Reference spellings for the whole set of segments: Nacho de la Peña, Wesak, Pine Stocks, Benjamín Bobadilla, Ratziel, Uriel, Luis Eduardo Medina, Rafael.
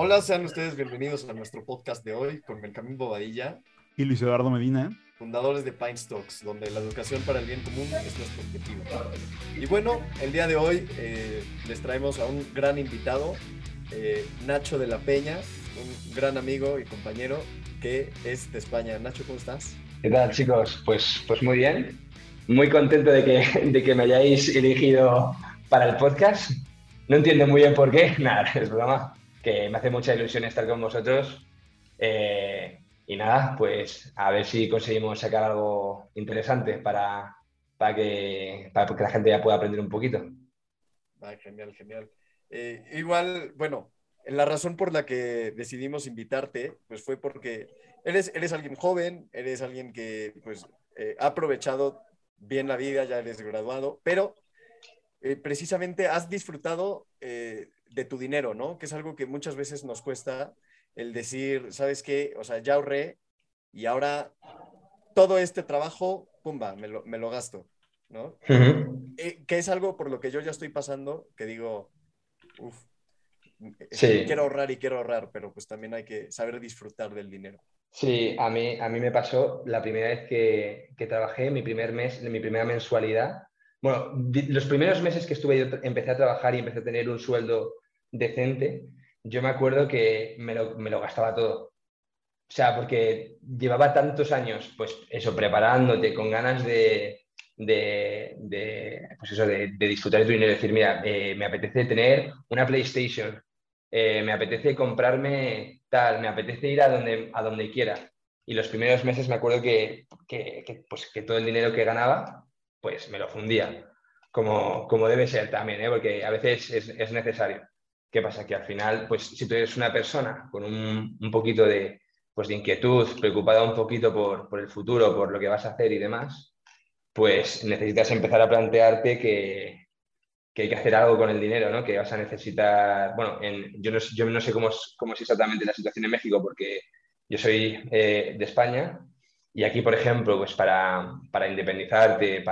Hola, sean ustedes bienvenidos a nuestro podcast de hoy con Benjamín Bobadilla y Luis Eduardo Medina, fundadores de Pine Stocks, donde la educación para el bien común es nuestro objetivo. Y bueno, el día de hoy les traemos a un gran invitado, Nacho de la Peña, un gran amigo y compañero que es de España. Nacho, ¿cómo estás? ¿Qué tal, chicos? Pues muy bien, muy contento de que me hayáis elegido para el podcast. No entiendo muy bien por qué, nada, es broma, que me hace mucha ilusión estar con vosotros. Y nada, pues a ver si conseguimos sacar algo interesante para que la gente ya pueda aprender un poquito. Ay, genial, genial. Igual, bueno, la razón por la que decidimos invitarte pues fue porque eres alguien joven, eres alguien que pues, ha aprovechado bien la vida, ya eres graduado, pero... precisamente has disfrutado de tu dinero, ¿no? Que es algo que muchas veces nos cuesta el decir, ¿sabes qué? O sea, ya ahorré y ahora todo este trabajo, pumba, me lo gasto, ¿no? Uh-huh. Que es algo por lo que yo ya estoy pasando, que digo, uff, sí. Quiero ahorrar, pero pues también hay que saber disfrutar del dinero. Sí, a mí me pasó la primera vez que trabajé, mi primer mes, mi primera mensualidad. Bueno, los primeros meses que empecé a trabajar y empecé a tener un sueldo decente, yo me acuerdo que me lo gastaba todo. O sea, porque llevaba tantos años, pues eso, preparándote con ganas de disfrutar de tu dinero. Decir, mira, me apetece tener una PlayStation, me apetece comprarme tal, me apetece ir a donde quiera. Y los primeros meses me acuerdo que todo el dinero que ganaba... pues me lo fundía, como debe ser también, ¿eh? Porque a veces es necesario. ¿Qué pasa? Que al final, pues si tú eres una persona con un poquito de inquietud, preocupada un poquito por el futuro, por lo que vas a hacer y demás, pues necesitas empezar a plantearte que hay que hacer algo con el dinero, ¿no? Que vas a necesitar... Bueno, yo no sé cómo es exactamente la situación en México, porque yo soy de España... Y aquí, por ejemplo, pues para independizarte,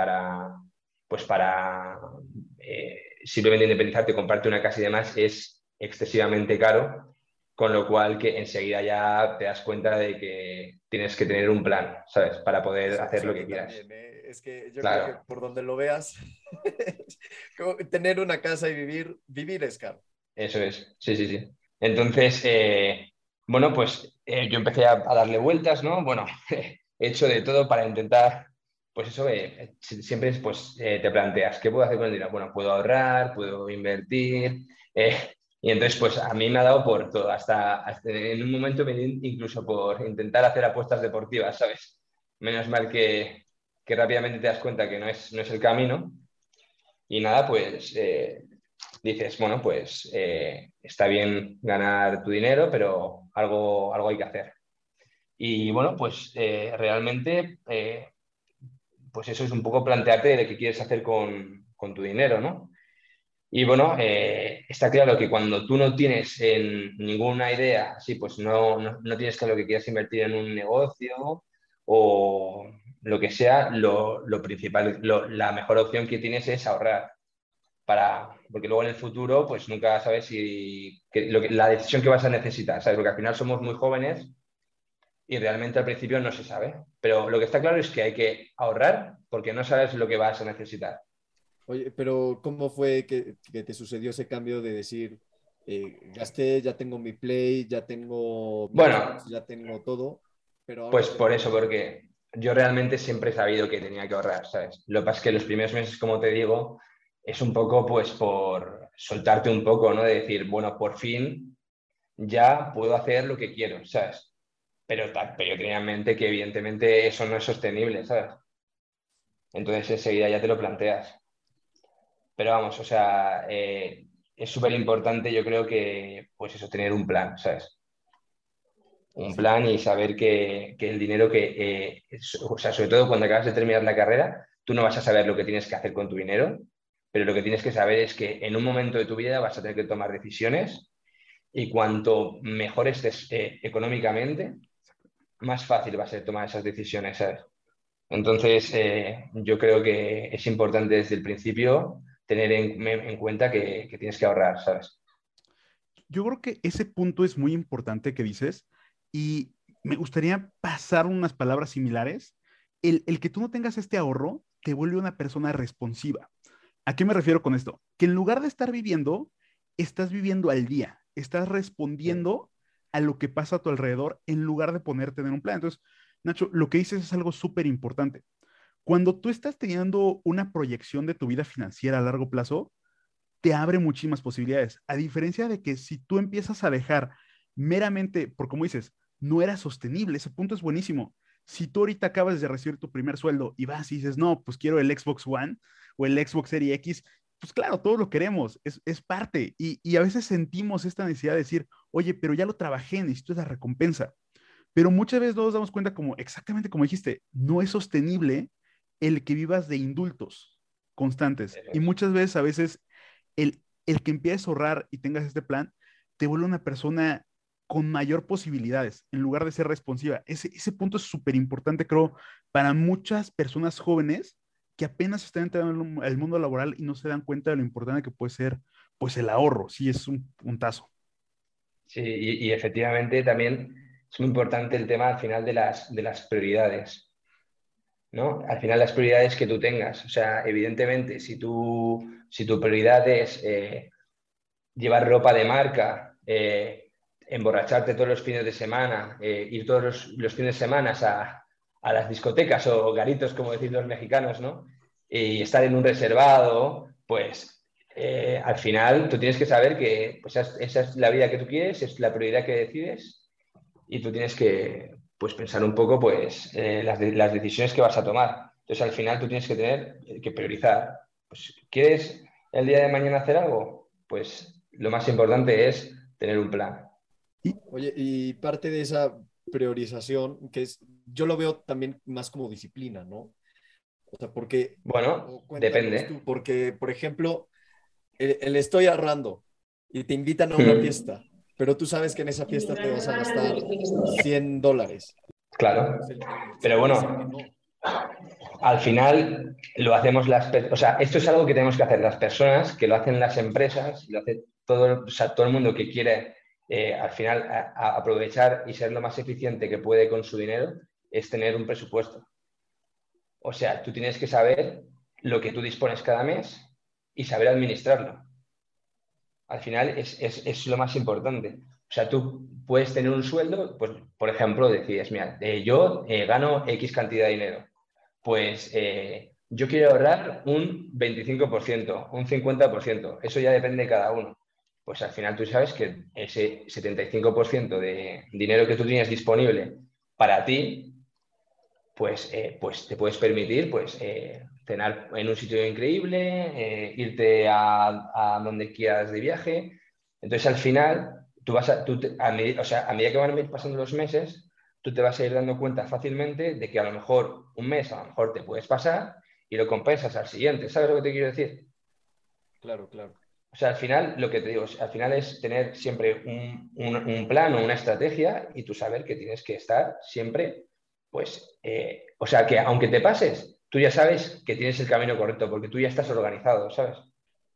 simplemente independizarte, comprarte una casa y demás, es excesivamente caro, con lo cual que enseguida ya te das cuenta de que tienes que tener un plan, ¿sabes? Para poder hacer lo que quieras. También, ¿eh? Es que yo claro. Creo que por donde lo veas, tener una casa y vivir es caro. Eso es, sí. Entonces... bueno, pues yo empecé a darle vueltas, ¿no? Bueno, he hecho de todo para intentar, pues eso, siempre pues, te planteas, ¿qué puedo hacer con el dinero? Bueno, puedo ahorrar, puedo invertir, y entonces pues a mí me ha dado por todo, hasta en un momento incluso por intentar hacer apuestas deportivas, ¿sabes? Menos mal que rápidamente te das cuenta que no es el camino, y nada, pues... dices, bueno, pues está bien ganar tu dinero, pero algo hay que hacer. Y bueno, pues realmente, pues eso es un poco plantearte de qué quieres hacer con tu dinero, ¿no? Y bueno, está claro que cuando tú no tienes ninguna idea, sí, pues no tienes claro que quieras invertir en un negocio o lo que sea, lo principal, la mejor opción que tienes es ahorrar. Porque luego en el futuro pues nunca sabes si la decisión que vas a necesitar, ¿sabes? Porque al final somos muy jóvenes y realmente al principio no se sabe. Pero lo que está claro es que hay que ahorrar porque no sabes lo que vas a necesitar. Oye, pero ¿cómo fue que te sucedió ese cambio de decir, gasté, ya tengo mi Play, ya tengo... Bueno, ya tengo todo. Pero pues por eso, porque yo realmente siempre he sabido que tenía que ahorrar, ¿sabes? Lo que pasa es que los primeros meses, como te digo... Es un poco, pues, por soltarte un poco, ¿no? De decir, bueno, por fin ya puedo hacer lo que quiero, ¿sabes? Pero yo tenía en mente que, evidentemente, eso no es sostenible, ¿sabes? Entonces, enseguida ya te lo planteas. Pero vamos, o sea, es súper importante, yo creo que, pues, eso, tener un plan, ¿sabes? Un plan y saber que el dinero que... o sea, sobre todo cuando acabas de terminar la carrera, tú no vas a saber lo que tienes que hacer con tu dinero, pero lo que tienes que saber es que en un momento de tu vida vas a tener que tomar decisiones y cuanto mejor estés económicamente, más fácil va a ser tomar esas decisiones, ¿sabes? Entonces, yo creo que es importante desde el principio tener en cuenta que tienes que ahorrar, ¿sabes? Yo creo que ese punto es muy importante que dices y me gustaría pasar unas palabras similares. El que tú no tengas este ahorro te vuelve una persona responsiva. ¿A qué me refiero con esto? Que en lugar de estar viviendo, estás viviendo al día, estás respondiendo a lo que pasa a tu alrededor en lugar de ponerte en un plan. Entonces, Nacho, lo que dices es algo súper importante. Cuando tú estás teniendo una proyección de tu vida financiera a largo plazo, te abre muchísimas posibilidades. A diferencia de que si tú empiezas a dejar meramente, por como dices, no era sostenible, ese punto es buenísimo. Si tú ahorita acabas de recibir tu primer sueldo y vas y dices, no, pues quiero el Xbox One o el Xbox Series X, pues claro, todos lo queremos, es parte. Y a veces sentimos esta necesidad de decir, oye, pero ya lo trabajé, necesito esa recompensa. Pero muchas veces no nos damos cuenta, como exactamente como dijiste, no es sostenible el que vivas de indultos constantes. Y muchas veces, a veces, el que empieces a ahorrar y tengas este plan, te vuelve una persona con mayor posibilidades, en lugar de ser responsiva. Ese punto es súper importante, creo, para muchas personas jóvenes que apenas están entrando al mundo laboral y no se dan cuenta de lo importante que puede ser, pues, el ahorro. Sí, es un puntazo. Sí, y efectivamente también es muy importante el tema al final de las prioridades, ¿no? Al final las prioridades que tú tengas. O sea, evidentemente, si tu prioridad es llevar ropa de marca, emborracharte todos los fines de semana, ir todos los fines de semana a las discotecas o garitos, como decís los mexicanos, ¿no? Y estar en un reservado, pues al final tú tienes que saber que pues, esa es la vida que tú quieres, es la prioridad que decides y tú tienes que pues, pensar un poco pues, las decisiones que vas a tomar. Entonces al final tú tienes que tener que priorizar. Pues, ¿quieres el día de mañana hacer algo? Pues lo más importante es tener un plan. Oye, y parte de esa priorización, que es, yo lo veo también más como disciplina, ¿no? O sea, porque... Bueno, depende. Tú, porque, por ejemplo, el estoy ahorrando y te invitan a una fiesta, pero tú sabes que en esa fiesta te vas a gastar $100. Claro, pero bueno, al final lo hacemos las... O sea, esto es algo que tenemos que hacer las personas, que lo hacen las empresas, lo hace todo, o sea, todo el mundo que quiere... al final, a aprovechar y ser lo más eficiente que puede con su dinero es tener un presupuesto. O sea, tú tienes que saber lo que tú dispones cada mes y saber administrarlo. Al final es lo más importante. O sea, tú puedes tener un sueldo, pues, por ejemplo, decides, mira, yo gano X cantidad de dinero, pues yo quiero ahorrar un 25%, un 50%, eso ya depende de cada uno. Pues al final tú sabes que ese 75% de dinero que tú tienes disponible para ti, pues te puedes permitir pues, cenar en un sitio increíble, irte a donde quieras de viaje. Entonces al final, a medida que van a ir pasando los meses, tú te vas a ir dando cuenta fácilmente de que a lo mejor un mes a lo mejor te puedes pasar y lo compensas al siguiente. ¿Sabes lo que te quiero decir? Claro, claro. O sea, al final, lo que te digo, al final es tener siempre un plan o una estrategia y tú saber que tienes que estar siempre, pues, o sea, que aunque te pases, tú ya sabes que tienes el camino correcto porque tú ya estás organizado, ¿sabes?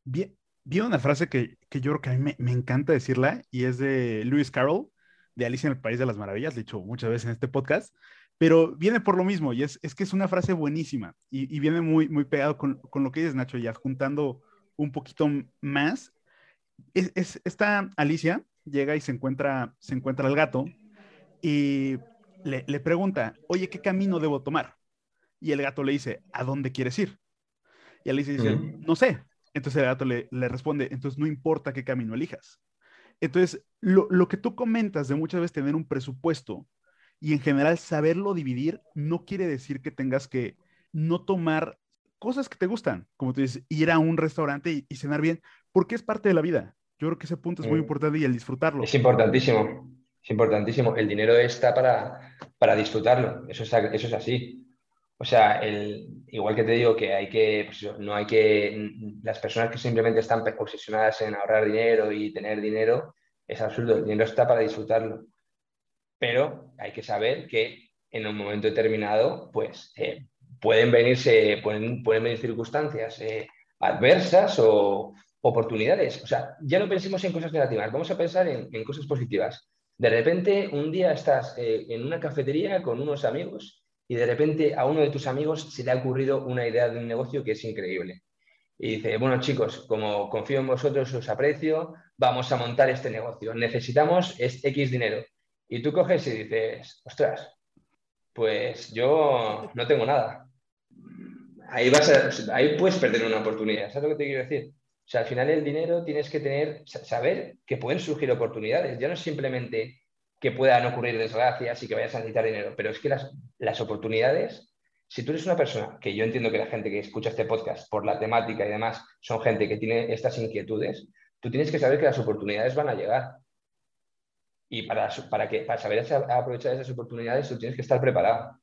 Vi una frase que yo creo que a mí me encanta decirla y es de Lewis Carroll, de Alicia en el País de las Maravillas, lo he dicho muchas veces en este podcast, pero viene por lo mismo y es que es una frase buenísima y viene muy, muy pegado con lo que dices, Nacho, y adjuntando un poquito más, esta Alicia llega y se encuentra al gato y le pregunta, oye, ¿qué camino debo tomar? Y el gato le dice, ¿a dónde quieres ir? Y Alicia dice, no sé. Entonces el gato le responde, entonces no importa qué camino elijas. Entonces, lo que tú comentas de muchas veces tener un presupuesto y en general saberlo dividir, no quiere decir que tengas que no tomar cosas que te gustan, como tú dices, ir a un restaurante y cenar bien, porque es parte de la vida. Yo creo que ese punto es muy importante y el disfrutarlo. Es importantísimo. El dinero está para disfrutarlo. Eso es así. O sea, igual que te digo que hay que, pues eso, no hay que, las personas que simplemente están obsesionadas en ahorrar dinero y tener dinero, es absurdo. El dinero está para disfrutarlo. Pero hay que saber que en un momento determinado, pues... pueden venir circunstancias adversas o oportunidades. O sea, ya no pensemos en cosas negativas, vamos a pensar en cosas positivas. De repente, un día estás en una cafetería con unos amigos y de repente a uno de tus amigos se le ha ocurrido una idea de un negocio que es increíble. Y dice, bueno chicos, como confío en vosotros, os aprecio, vamos a montar este negocio, necesitamos X dinero. Y tú coges y dices, ostras, pues yo no tengo nada. Ahí puedes perder una oportunidad, ¿sabes lo que te quiero decir? O sea, al final el dinero tienes que saber que pueden surgir oportunidades. Ya no es simplemente que puedan ocurrir desgracias y que vayas a necesitar dinero, pero es que las oportunidades... Si tú eres una persona, que yo entiendo que la gente que escucha este podcast por la temática y demás son gente que tiene estas inquietudes, tú tienes que saber que las oportunidades van a llegar. Y para saber aprovechar esas oportunidades, tú tienes que estar preparado.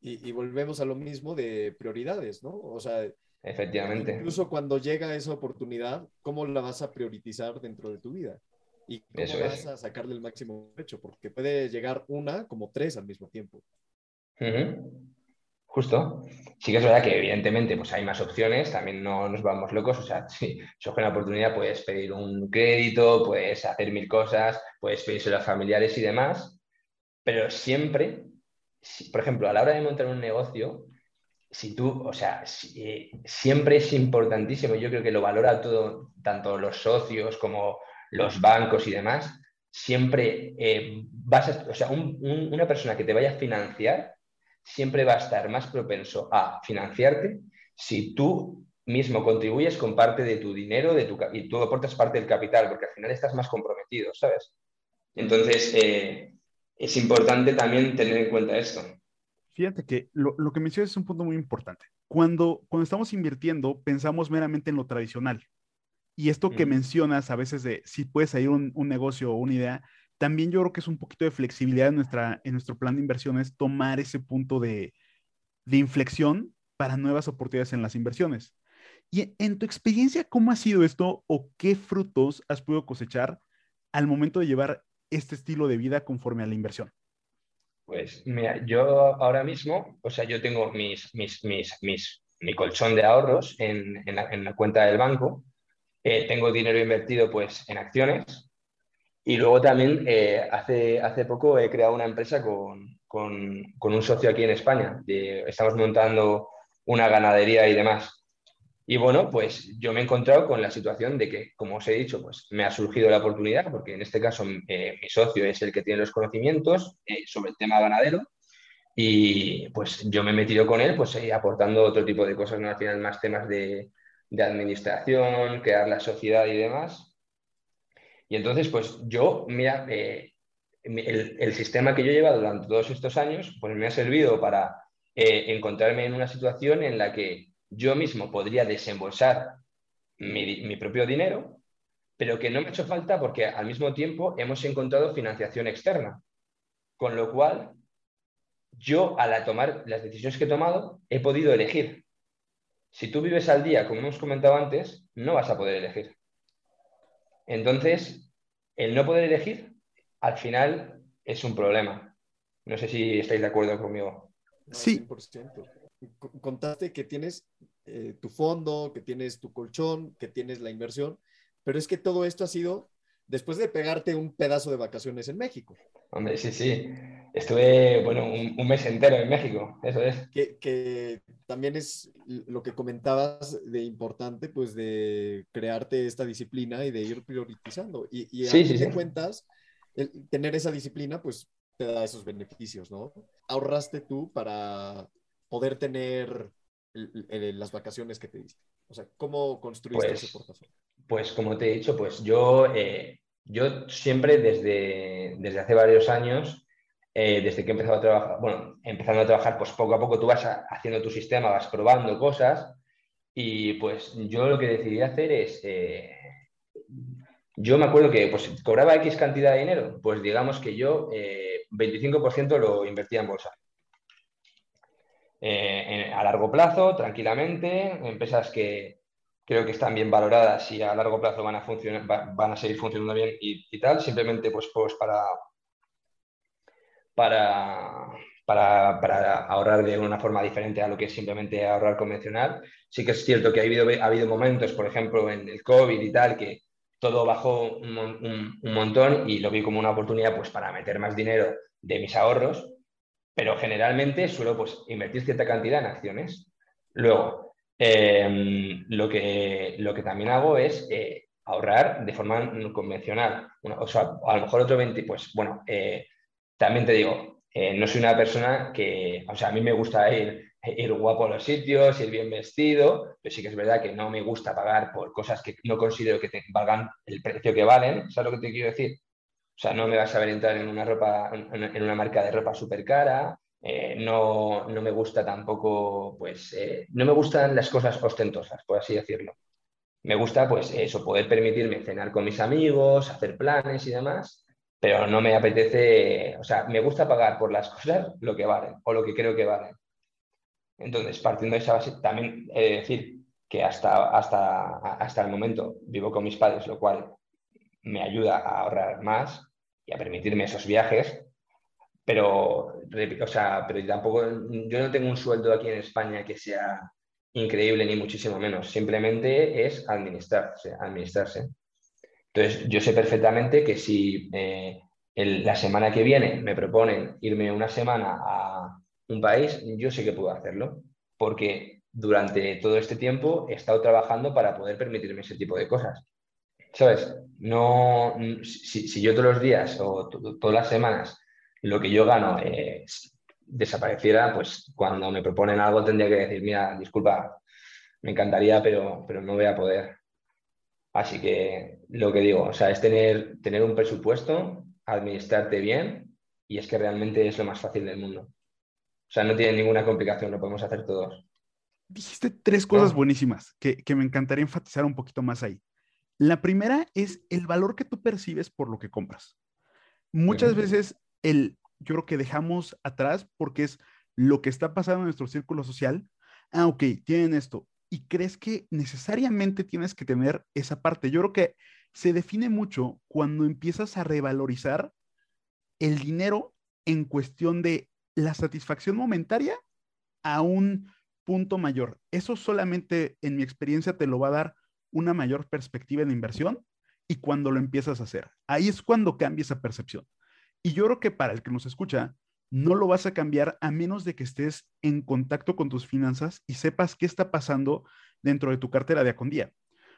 Y volvemos a lo mismo de prioridades, ¿no? O sea, efectivamente. Incluso cuando llega esa oportunidad, ¿cómo la vas a priorizar dentro de tu vida? Y cómo vas a sacarle el máximo provecho, porque puede llegar una como tres al mismo tiempo. Uh-huh. Justo. Sí que es verdad que evidentemente pues hay más opciones, también no nos vamos locos, o sea, si surge una oportunidad puedes pedir un crédito, puedes hacer mil cosas, puedes pedírselo a familiares y demás, pero siempre, por ejemplo, a la hora de montar un negocio, siempre es importantísimo, yo creo que lo valora todo, tanto los socios como los bancos y demás, siempre una persona que te vaya a financiar siempre va a estar más propenso a financiarte si tú mismo contribuyes con parte de tu dinero y tú aportas parte del capital, porque al final estás más comprometido, ¿sabes? Entonces, es importante también tener en cuenta esto. Fíjate que lo que mencionas es un punto muy importante. Cuando estamos invirtiendo, pensamos meramente en lo tradicional. Y esto que mencionas a veces de si puedes salir un negocio o una idea... También yo creo que es un poquito de flexibilidad en nuestro plan de inversiones, tomar ese punto de inflexión para nuevas oportunidades en las inversiones. Y en tu experiencia, ¿cómo ha sido esto o qué frutos has podido cosechar al momento de llevar este estilo de vida conforme a la inversión? Pues mira, yo ahora mismo, o sea, yo tengo mi colchón de ahorros en la cuenta del banco, tengo dinero invertido pues en acciones. Y luego también hace poco he creado una empresa con un socio aquí en España. Estamos montando una ganadería y demás. Y bueno, pues yo me he encontrado con la situación de que, como os he dicho, pues me ha surgido la oportunidad, porque en este caso mi socio es el que tiene los conocimientos sobre el tema ganadero. Y pues yo me he metido con él, pues aportando otro tipo de cosas, ¿no? Al final más temas de administración, crear la sociedad y demás. Y entonces, pues yo, mira, el sistema que yo he llevado durante todos estos años, pues me ha servido para encontrarme en una situación en la que yo mismo podría desembolsar mi propio dinero, pero que no me ha hecho falta porque al mismo tiempo hemos encontrado financiación externa. Con lo cual, yo al tomar las decisiones que he tomado, he podido elegir. Si tú vives al día, como hemos comentado antes, no vas a poder elegir. Entonces, el no poder elegir, al final, es un problema. No sé si estáis de acuerdo conmigo. Sí. 100%. Contaste que tienes tu fondo, que tienes tu colchón, que tienes la inversión, pero es que todo esto ha sido después de pegarte un pedazo de vacaciones en México. Hombre, sí, sí. Estuve, bueno, un mes entero en México, eso es. Que también es lo que comentabas de importante, pues de crearte esta disciplina y de ir priorizando. Y sí, a fin de cuentas, tener esa disciplina, pues te da esos beneficios, ¿no? Ahorraste tú para poder tener las vacaciones que te diste. O sea, ¿cómo construiste ese portafolio? Pues como te he dicho, pues yo siempre desde hace varios años... desde que he empezado a trabajar, pues poco a poco tú vas haciendo tu sistema, vas probando cosas y pues yo lo que decidí hacer es, yo me acuerdo que pues cobraba X cantidad de dinero, pues digamos que yo 25% lo invertía en bolsa. A largo plazo, tranquilamente, empresas que creo que están bien valoradas y a largo plazo van a seguir funcionando bien y tal, simplemente pues para para ahorrar de una forma diferente a lo que es simplemente ahorrar convencional. Sí que es cierto que ha habido momentos, por ejemplo, en el COVID y tal, que todo bajó un montón y lo vi como una oportunidad pues, para meter más dinero de mis ahorros, pero generalmente suelo pues, invertir cierta cantidad en acciones. Luego, lo que también hago es ahorrar de forma convencional. O sea, a lo mejor otro 20, pues bueno, también te digo, no soy una persona que, o sea, a mí me gusta ir guapo a los sitios, ir bien vestido, pero sí que es verdad que no me gusta pagar por cosas que no considero que valgan el precio que valen. ¿Sabes lo que te quiero decir? O sea, no me vas a ver entrar en una ropa, en una marca de ropa súper cara. No me gusta tampoco, pues, no me gustan las cosas ostentosas, por así decirlo. Me gusta, pues, eso, poder permitirme cenar con mis amigos, hacer planes y demás, pero no me apetece, o sea, me gusta pagar por las cosas lo que valen o lo que creo que valen. Entonces, partiendo de esa base, también he de decir que hasta el momento vivo con mis padres, lo cual me ayuda a ahorrar más y a permitirme esos viajes. Pero tampoco, yo no tengo un sueldo aquí en España que sea increíble ni muchísimo menos, simplemente es administrarse. Entonces, yo sé perfectamente que si la semana que viene me proponen irme una semana a un país, yo sé que puedo hacerlo, porque durante todo este tiempo he estado trabajando para poder permitirme ese tipo de cosas. ¿Sabes? No, si yo todos los días o todas las semanas lo que yo gano desapareciera, pues cuando me proponen algo tendría que decir, mira, disculpa, me encantaría, pero no voy a poder. Así que lo que digo, o sea, es tener un presupuesto, administrarte bien, y es que realmente es lo más fácil del mundo. O sea, no tiene ninguna complicación, lo podemos hacer todos. Dijiste tres cosas buenísimas que me encantaría enfatizar un poquito más ahí. La primera es el valor que tú percibes por lo que compras. Muchas veces yo creo que dejamos atrás porque es lo que está pasando en nuestro círculo social. Ah, ok, tienen esto. Y crees que necesariamente tienes que tener esa parte. Yo creo que se define mucho cuando empiezas a revalorizar el dinero en cuestión de la satisfacción momentaria a un punto mayor. Eso solamente, en mi experiencia, te lo va a dar una mayor perspectiva en inversión y cuando lo empiezas a hacer. Ahí es cuando cambia esa percepción. Y yo creo que para el que nos escucha, no lo vas a cambiar a menos de que estés en contacto con tus finanzas y sepas qué está pasando dentro de tu cartera día con día.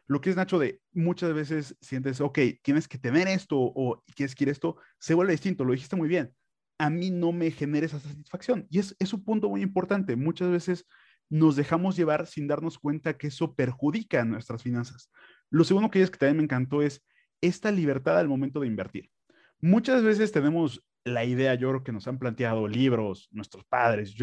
Lo que es, Nacho, de muchas veces sientes, ok, tienes que tener esto o tienes que ir esto, se vuelve distinto, lo dijiste muy bien. A mí no me genera esa satisfacción. Y es un punto muy importante. Muchas veces nos dejamos llevar sin darnos cuenta que eso perjudica a nuestras finanzas. Lo segundo que también me encantó es esta libertad al momento de invertir. Muchas veces tenemos la idea, yo creo que nos han planteado libros, nuestros padres,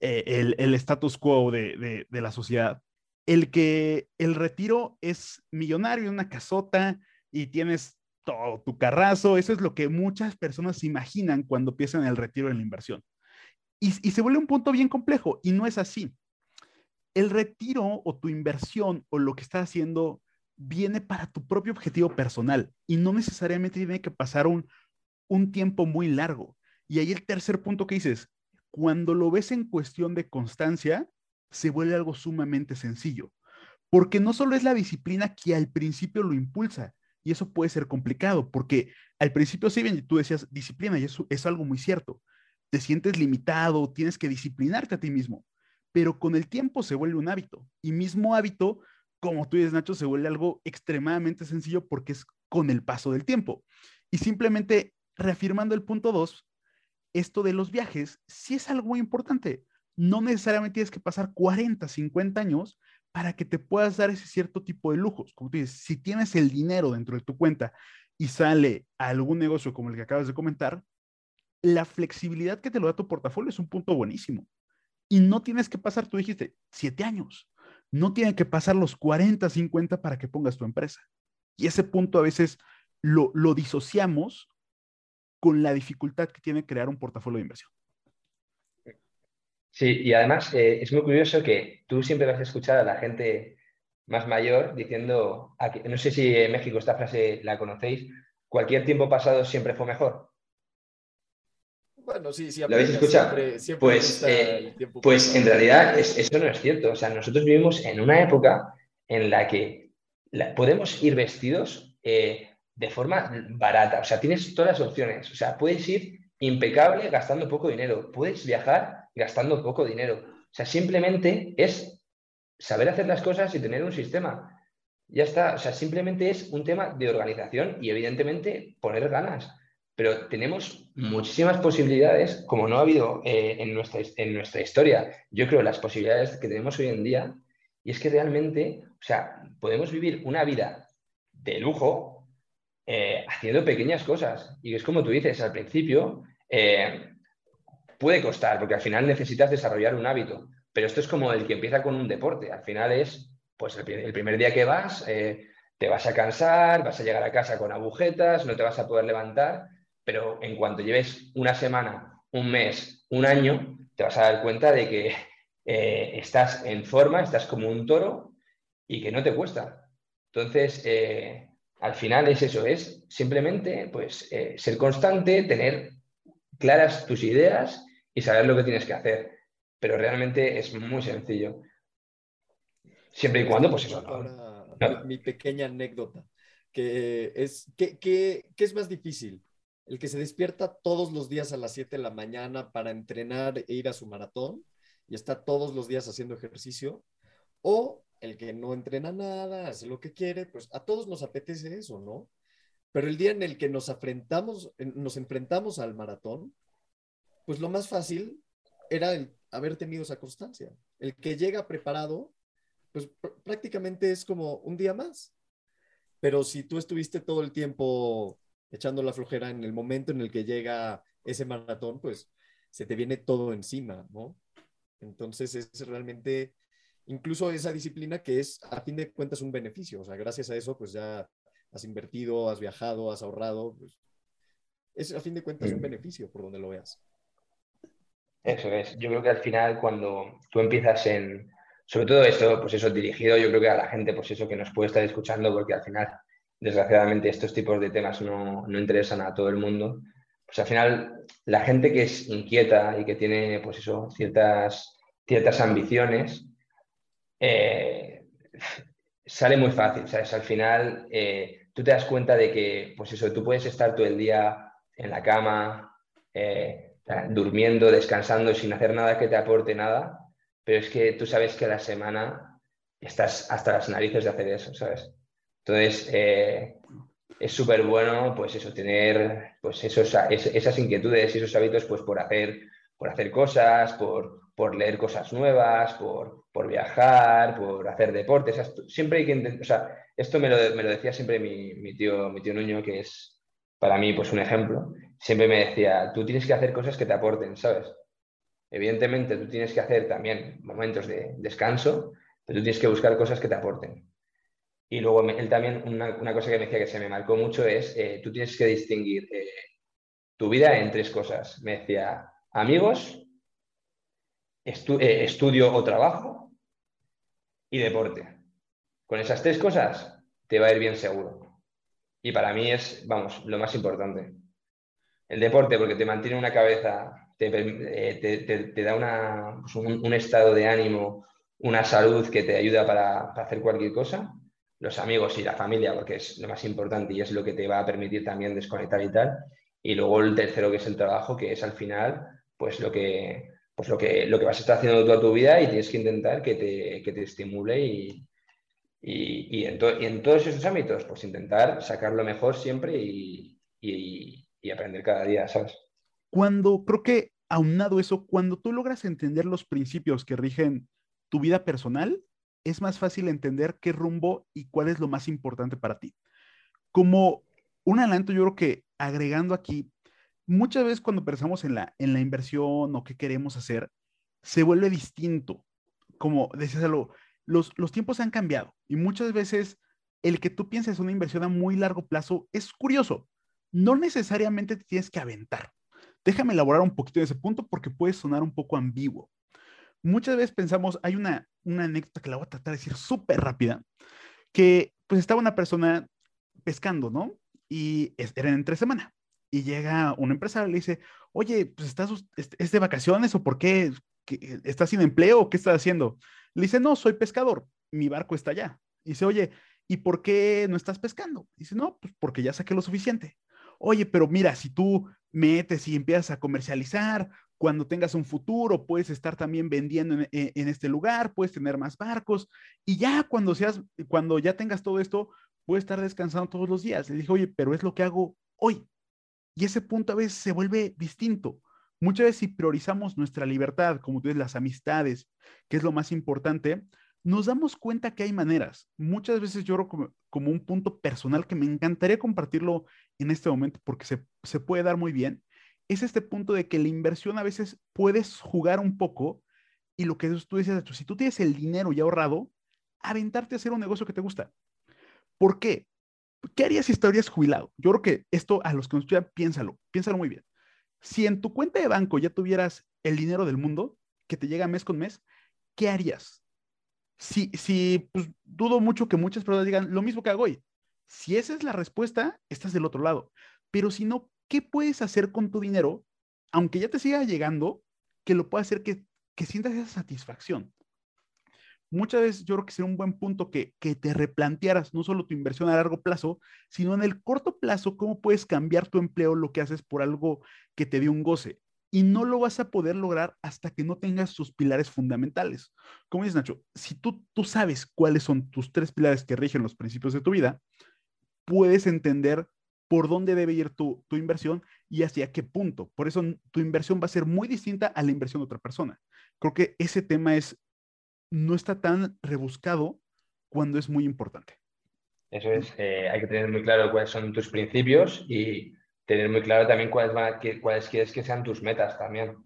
el status quo de la sociedad, el que el retiro es millonario en una casota y tienes todo tu carrazo. Eso es lo que muchas personas se imaginan cuando piensan en el retiro en la inversión. Y se vuelve un punto bien complejo y no es así. El retiro o tu inversión o lo que estás haciendo viene para tu propio objetivo personal y no necesariamente tiene que pasar un tiempo muy largo. Y ahí el tercer punto que dices, cuando lo ves en cuestión de constancia, se vuelve algo sumamente sencillo, porque no solo es la disciplina que al principio lo impulsa, y eso puede ser complicado, porque al principio sí, bien, tú decías disciplina, y eso es algo muy cierto, te sientes limitado, tienes que disciplinarte a ti mismo, pero con el tiempo se vuelve un hábito, y mismo hábito, como tú dices, Nacho, se vuelve algo extremadamente sencillo porque es con el paso del tiempo. Y simplemente reafirmando el punto 2, esto de los viajes sí es algo muy importante. No necesariamente tienes que pasar 40, 50 años para que te puedas dar ese cierto tipo de lujos. Como tú dices, si tienes el dinero dentro de tu cuenta y sale algún negocio como el que acabas de comentar, la flexibilidad que te lo da tu portafolio es un punto buenísimo. Y no tienes que pasar, tú dijiste, 7 años. No tienen que pasar los 40, 50 para que pongas tu empresa. Y ese punto a veces lo disociamos con la dificultad que tiene crear un portafolio de inversión. Sí, y además es muy curioso que tú siempre vas a escuchar a la gente más mayor diciendo, no sé si en México esta frase la conocéis, cualquier tiempo pasado siempre fue mejor. Bueno, sí, sí. ¿Lo habéis escuchado? Siempre pues pues en realidad eso no es cierto. O sea, nosotros vivimos en una época en la que podemos ir vestidos de forma barata. O sea, tienes todas las opciones. O sea, puedes ir impecable gastando poco dinero. Puedes viajar gastando poco dinero. O sea, simplemente es saber hacer las cosas y tener un sistema. Ya está. O sea, simplemente es un tema de organización y, evidentemente, poner ganas. Pero tenemos muchísimas posibilidades, como no ha habido en nuestra historia. Yo creo las posibilidades que tenemos hoy en día, y es que realmente, o sea, podemos vivir una vida de lujo haciendo pequeñas cosas. Y es como tú dices, al principio puede costar, porque al final necesitas desarrollar un hábito. Pero esto es como el que empieza con un deporte. Al final es, pues, el primer día que vas, te vas a cansar, vas a llegar a casa con agujetas, no te vas a poder levantar. Pero en cuanto lleves una semana, un mes, un año, te vas a dar cuenta de que estás en forma, estás como un toro y que no te cuesta. Entonces, al final es eso, es simplemente pues, ser constante, tener claras tus ideas y saber lo que tienes que hacer. Pero realmente es muy sencillo. Siempre y cuando, pues eso. Ahora, mi pequeña anécdota, que es, ¿qué es más difícil? ¿El que se despierta todos los días a las 7 de la mañana para entrenar e ir a su maratón y está todos los días haciendo ejercicio? ¿O el que no entrena nada, hace lo que quiere? Pues a todos nos apetece eso, ¿no? Pero el día en el que nos enfrentamos al maratón, pues lo más fácil era el haber tenido esa constancia. El que llega preparado, pues prácticamente es como un día más. Pero si tú estuviste todo el tiempo echando la flojera, en el momento en el que llega ese maratón, pues se te viene todo encima, ¿no? Entonces es realmente, incluso esa disciplina que es, a fin de cuentas, un beneficio. O sea, gracias a eso, pues ya has invertido, has viajado, has ahorrado. Pues, es, a fin de cuentas, un beneficio por donde lo veas. Eso es. Yo creo que al final, cuando tú empiezas en, sobre todo esto, pues eso, dirigido, yo creo que a la gente, pues eso, que nos puede estar escuchando, porque al final, desgraciadamente, estos tipos de temas no interesan a todo el mundo. Pues al final, la gente que es inquieta y que tiene, pues eso, ciertas ambiciones, sale muy fácil, ¿sabes? Al final, tú te das cuenta de que, pues eso, tú puedes estar todo el día en la cama, durmiendo, descansando, sin hacer nada que te aporte nada, pero es que tú sabes que a la semana estás hasta las narices de hacer eso, ¿sabes? Entonces, es súper bueno, pues eso, tener pues esas inquietudes y esos hábitos, pues por hacer cosas, por leer cosas nuevas, por viajar, por hacer deportes. O sea, siempre hay que intentar. O sea, esto me lo decía siempre mi tío Nuño, que es para mí pues un ejemplo. Siempre me decía, tú tienes que hacer cosas que te aporten, ¿sabes? Evidentemente, tú tienes que hacer también momentos de descanso, pero tú tienes que buscar cosas que te aporten. Y luego él también, una cosa que me decía que se me marcó mucho es, tú tienes que distinguir tu vida en tres cosas. Me decía, amigos, estudio o trabajo y deporte. Con esas tres cosas te va a ir bien seguro. Y para mí es, vamos, lo más importante. El deporte, porque te mantiene una cabeza, te da un estado de ánimo, una salud que te ayuda para hacer cualquier cosa. Los amigos y la familia, porque es lo más importante y es lo que te va a permitir también desconectar y tal. Y luego el tercero, que es el trabajo, que es al final pues lo que vas a estar haciendo toda tu vida, y tienes que intentar que te estimule y en todos esos ámbitos, pues intentar sacar lo mejor siempre y aprender cada día, ¿sabes? Creo que aunado eso, cuando tú logras entender los principios que rigen tu vida personal, es más fácil entender qué rumbo y cuál es lo más importante para ti. Como un adelanto, yo creo que agregando aquí, muchas veces cuando pensamos en la inversión o qué queremos hacer, se vuelve distinto. Como decías, los tiempos han cambiado y muchas veces el que tú pienses una inversión a muy largo plazo es curioso. No necesariamente te tienes que aventar. Déjame elaborar un poquito en ese punto porque puede sonar un poco ambiguo. Muchas veces pensamos, hay una anécdota que la voy a tratar de decir súper rápida, que pues estaba una persona pescando, ¿no? Y era entre semana. y llega un empresario y le dice, oye, pues estás, ¿es de vacaciones o por qué? ¿Estás sin empleo o qué estás haciendo? Le dice, no, soy pescador, mi barco está allá. Y dice, oye, ¿y por qué no estás pescando? Y dice, no, pues porque ya saqué lo suficiente. Oye, pero mira, si tú metes y empiezas a comercializar, cuando tengas un futuro, puedes estar también vendiendo en este lugar, puedes tener más barcos, y ya cuando ya tengas todo esto, puedes estar descansando todos los días. Le dije, oye, pero es lo que hago hoy. Y ese punto a veces se vuelve distinto. Muchas veces si priorizamos nuestra libertad, como tú dices, las amistades, que es lo más importante, nos damos cuenta que hay maneras. Muchas veces yo creo como un punto personal que me encantaría compartirlo en este momento, porque se puede dar muy bien, es este punto de que la inversión a veces puedes jugar un poco y lo que tú dices, si tú tienes el dinero ya ahorrado, aventarte a hacer un negocio que te gusta. ¿Por qué? ¿Qué harías si estarías jubilado? Yo creo que esto a los que nos estudian, piénsalo muy bien. Si en tu cuenta de banco ya tuvieras el dinero del mundo que te llega mes con mes, ¿qué harías? Pues, dudo mucho que muchas personas digan lo mismo que hago hoy. Si esa es la respuesta, estás del otro lado. Pero si no, ¿qué puedes hacer con tu dinero, aunque ya te siga llegando, que lo pueda hacer que sientas esa satisfacción? Muchas veces yo creo que sería un buen punto que te replantearas no solo tu inversión a largo plazo, sino en el corto plazo, cómo puedes cambiar tu empleo, lo que haces, por algo que te dé un goce. Y no lo vas a poder lograr hasta que no tengas sus pilares fundamentales. Como dices, Nacho, si tú sabes cuáles son tus 3 pilares que rigen los principios de tu vida, puedes entender por dónde debe ir tu inversión y hacia qué punto. Por eso tu inversión va a ser muy distinta a la inversión de otra persona. Creo que ese tema no está tan rebuscado cuando es muy importante. Eso es, hay que tener muy claro cuáles son tus principios y tener muy claro también cuáles quieres que sean tus metas también.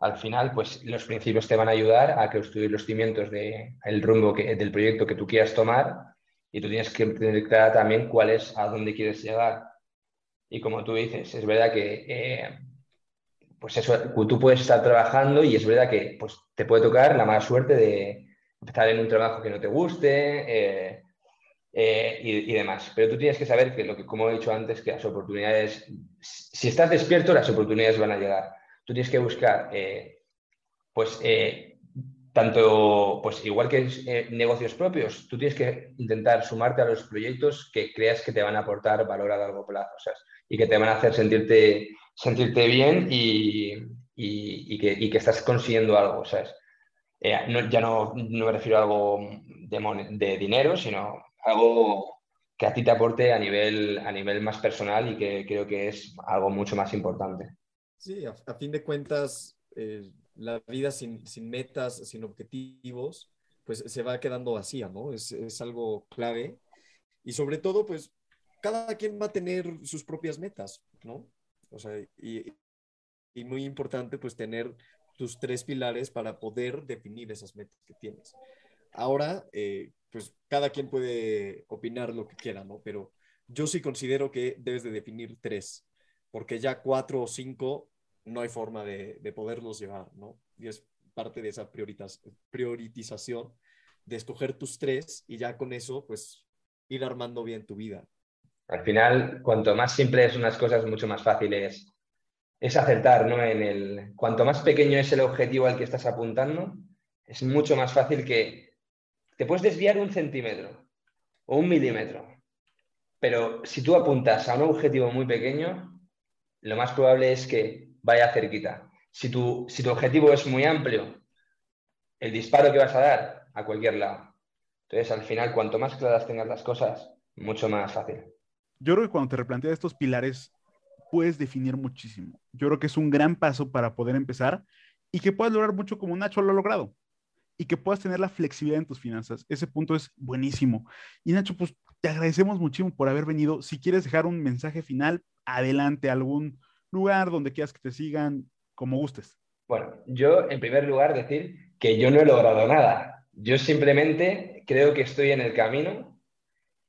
Al final, pues los principios te van a ayudar a construir los cimientos del rumbo del proyecto que tú quieras tomar. Y tú tienes que tener clara también a dónde quieres llegar. Y como tú dices, es verdad que pues eso, tú puedes estar trabajando y es verdad que pues, te puede tocar la mala suerte de estar en un trabajo que no te guste y demás. Pero tú tienes que saber que, como he dicho antes, que las oportunidades, si estás despierto, las oportunidades van a llegar. Tú tienes que buscar, tanto, pues igual que negocios propios, tú tienes que intentar sumarte a los proyectos que creas que te van a aportar valor a largo plazo, ¿sabes? Y que te van a hacer sentirte bien y que estás consiguiendo algo, ¿sabes? Ya no me refiero a algo de dinero, sino algo que a ti te aporte a nivel más personal y que creo que es algo mucho más importante. Sí, a fin de cuentas... La vida sin metas, sin objetivos, pues se va quedando vacía, ¿no? Es algo clave. Y sobre todo, pues, cada quien va a tener sus propias metas, ¿no? O sea, y muy importante, pues, tener tus 3 pilares para poder definir esas metas que tienes. Ahora, pues, cada quien puede opinar lo que quiera, ¿no? Pero yo sí considero que debes de definir 3, porque ya 4 o 5... no hay forma de poderlos llevar, ¿no? Y es parte de esa priorización de escoger tus 3 y ya con eso, pues, ir armando bien tu vida. Al final, cuanto más simples son las cosas, mucho más fácil es acertar, ¿no? Cuanto más pequeño es el objetivo al que estás apuntando, es mucho más fácil que... Te puedes desviar 1 centímetro o 1 milímetro, pero si tú apuntas a un objetivo muy pequeño, lo más probable es que vaya cerquita. Si tu objetivo es muy amplio, el disparo que vas a dar a cualquier lado. Entonces, al final, cuanto más claras tengas las cosas, mucho más fácil. Yo creo que cuando te replanteas estos pilares, puedes definir muchísimo. Yo creo que es un gran paso para poder empezar y que puedas lograr mucho como Nacho lo ha logrado y que puedas tener la flexibilidad en tus finanzas. Ese punto es buenísimo. Y Nacho, pues te agradecemos muchísimo por haber venido. Si quieres dejar un mensaje final, adelante, algún lugar donde quieras que te sigan, como gustes. Bueno, yo en primer lugar decir que yo no he logrado nada. Yo simplemente creo que estoy en el camino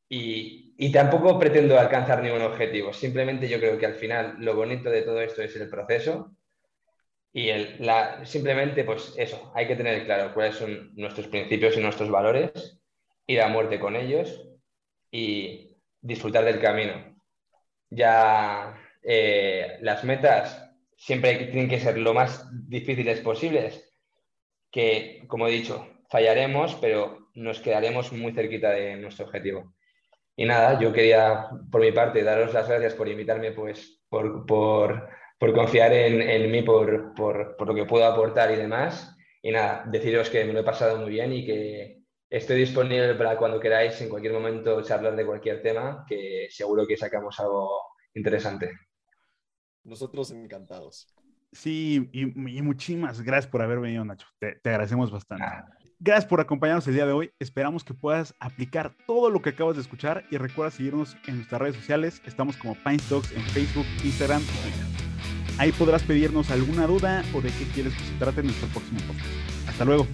y tampoco pretendo alcanzar ningún objetivo. Simplemente yo creo que al final lo bonito de todo esto es el proceso y simplemente pues eso, hay que tener claro cuáles son nuestros principios y nuestros valores, ir a muerte con ellos y disfrutar del camino. Ya... las metas siempre tienen que ser lo más difíciles posibles, que, como he dicho, fallaremos, pero nos quedaremos muy cerquita de nuestro objetivo. Y nada, yo quería, por mi parte, daros las gracias por invitarme, pues, por confiar en mí, por lo que puedo aportar y demás. Y nada, deciros que me lo he pasado muy bien y que estoy disponible para cuando queráis, en cualquier momento, charlar de cualquier tema, que seguro que sacamos algo interesante. Nosotros encantados. Sí, y muchísimas gracias por haber venido, Nacho. Te agradecemos bastante. Gracias por acompañarnos el día de hoy. Esperamos que puedas aplicar todo lo que acabas de escuchar y recuerda seguirnos en nuestras redes sociales. Estamos como Pine Stocks en Facebook, Instagram y Twitter. Ahí podrás pedirnos alguna duda o de qué quieres que se trate en nuestro próximo podcast. Hasta luego.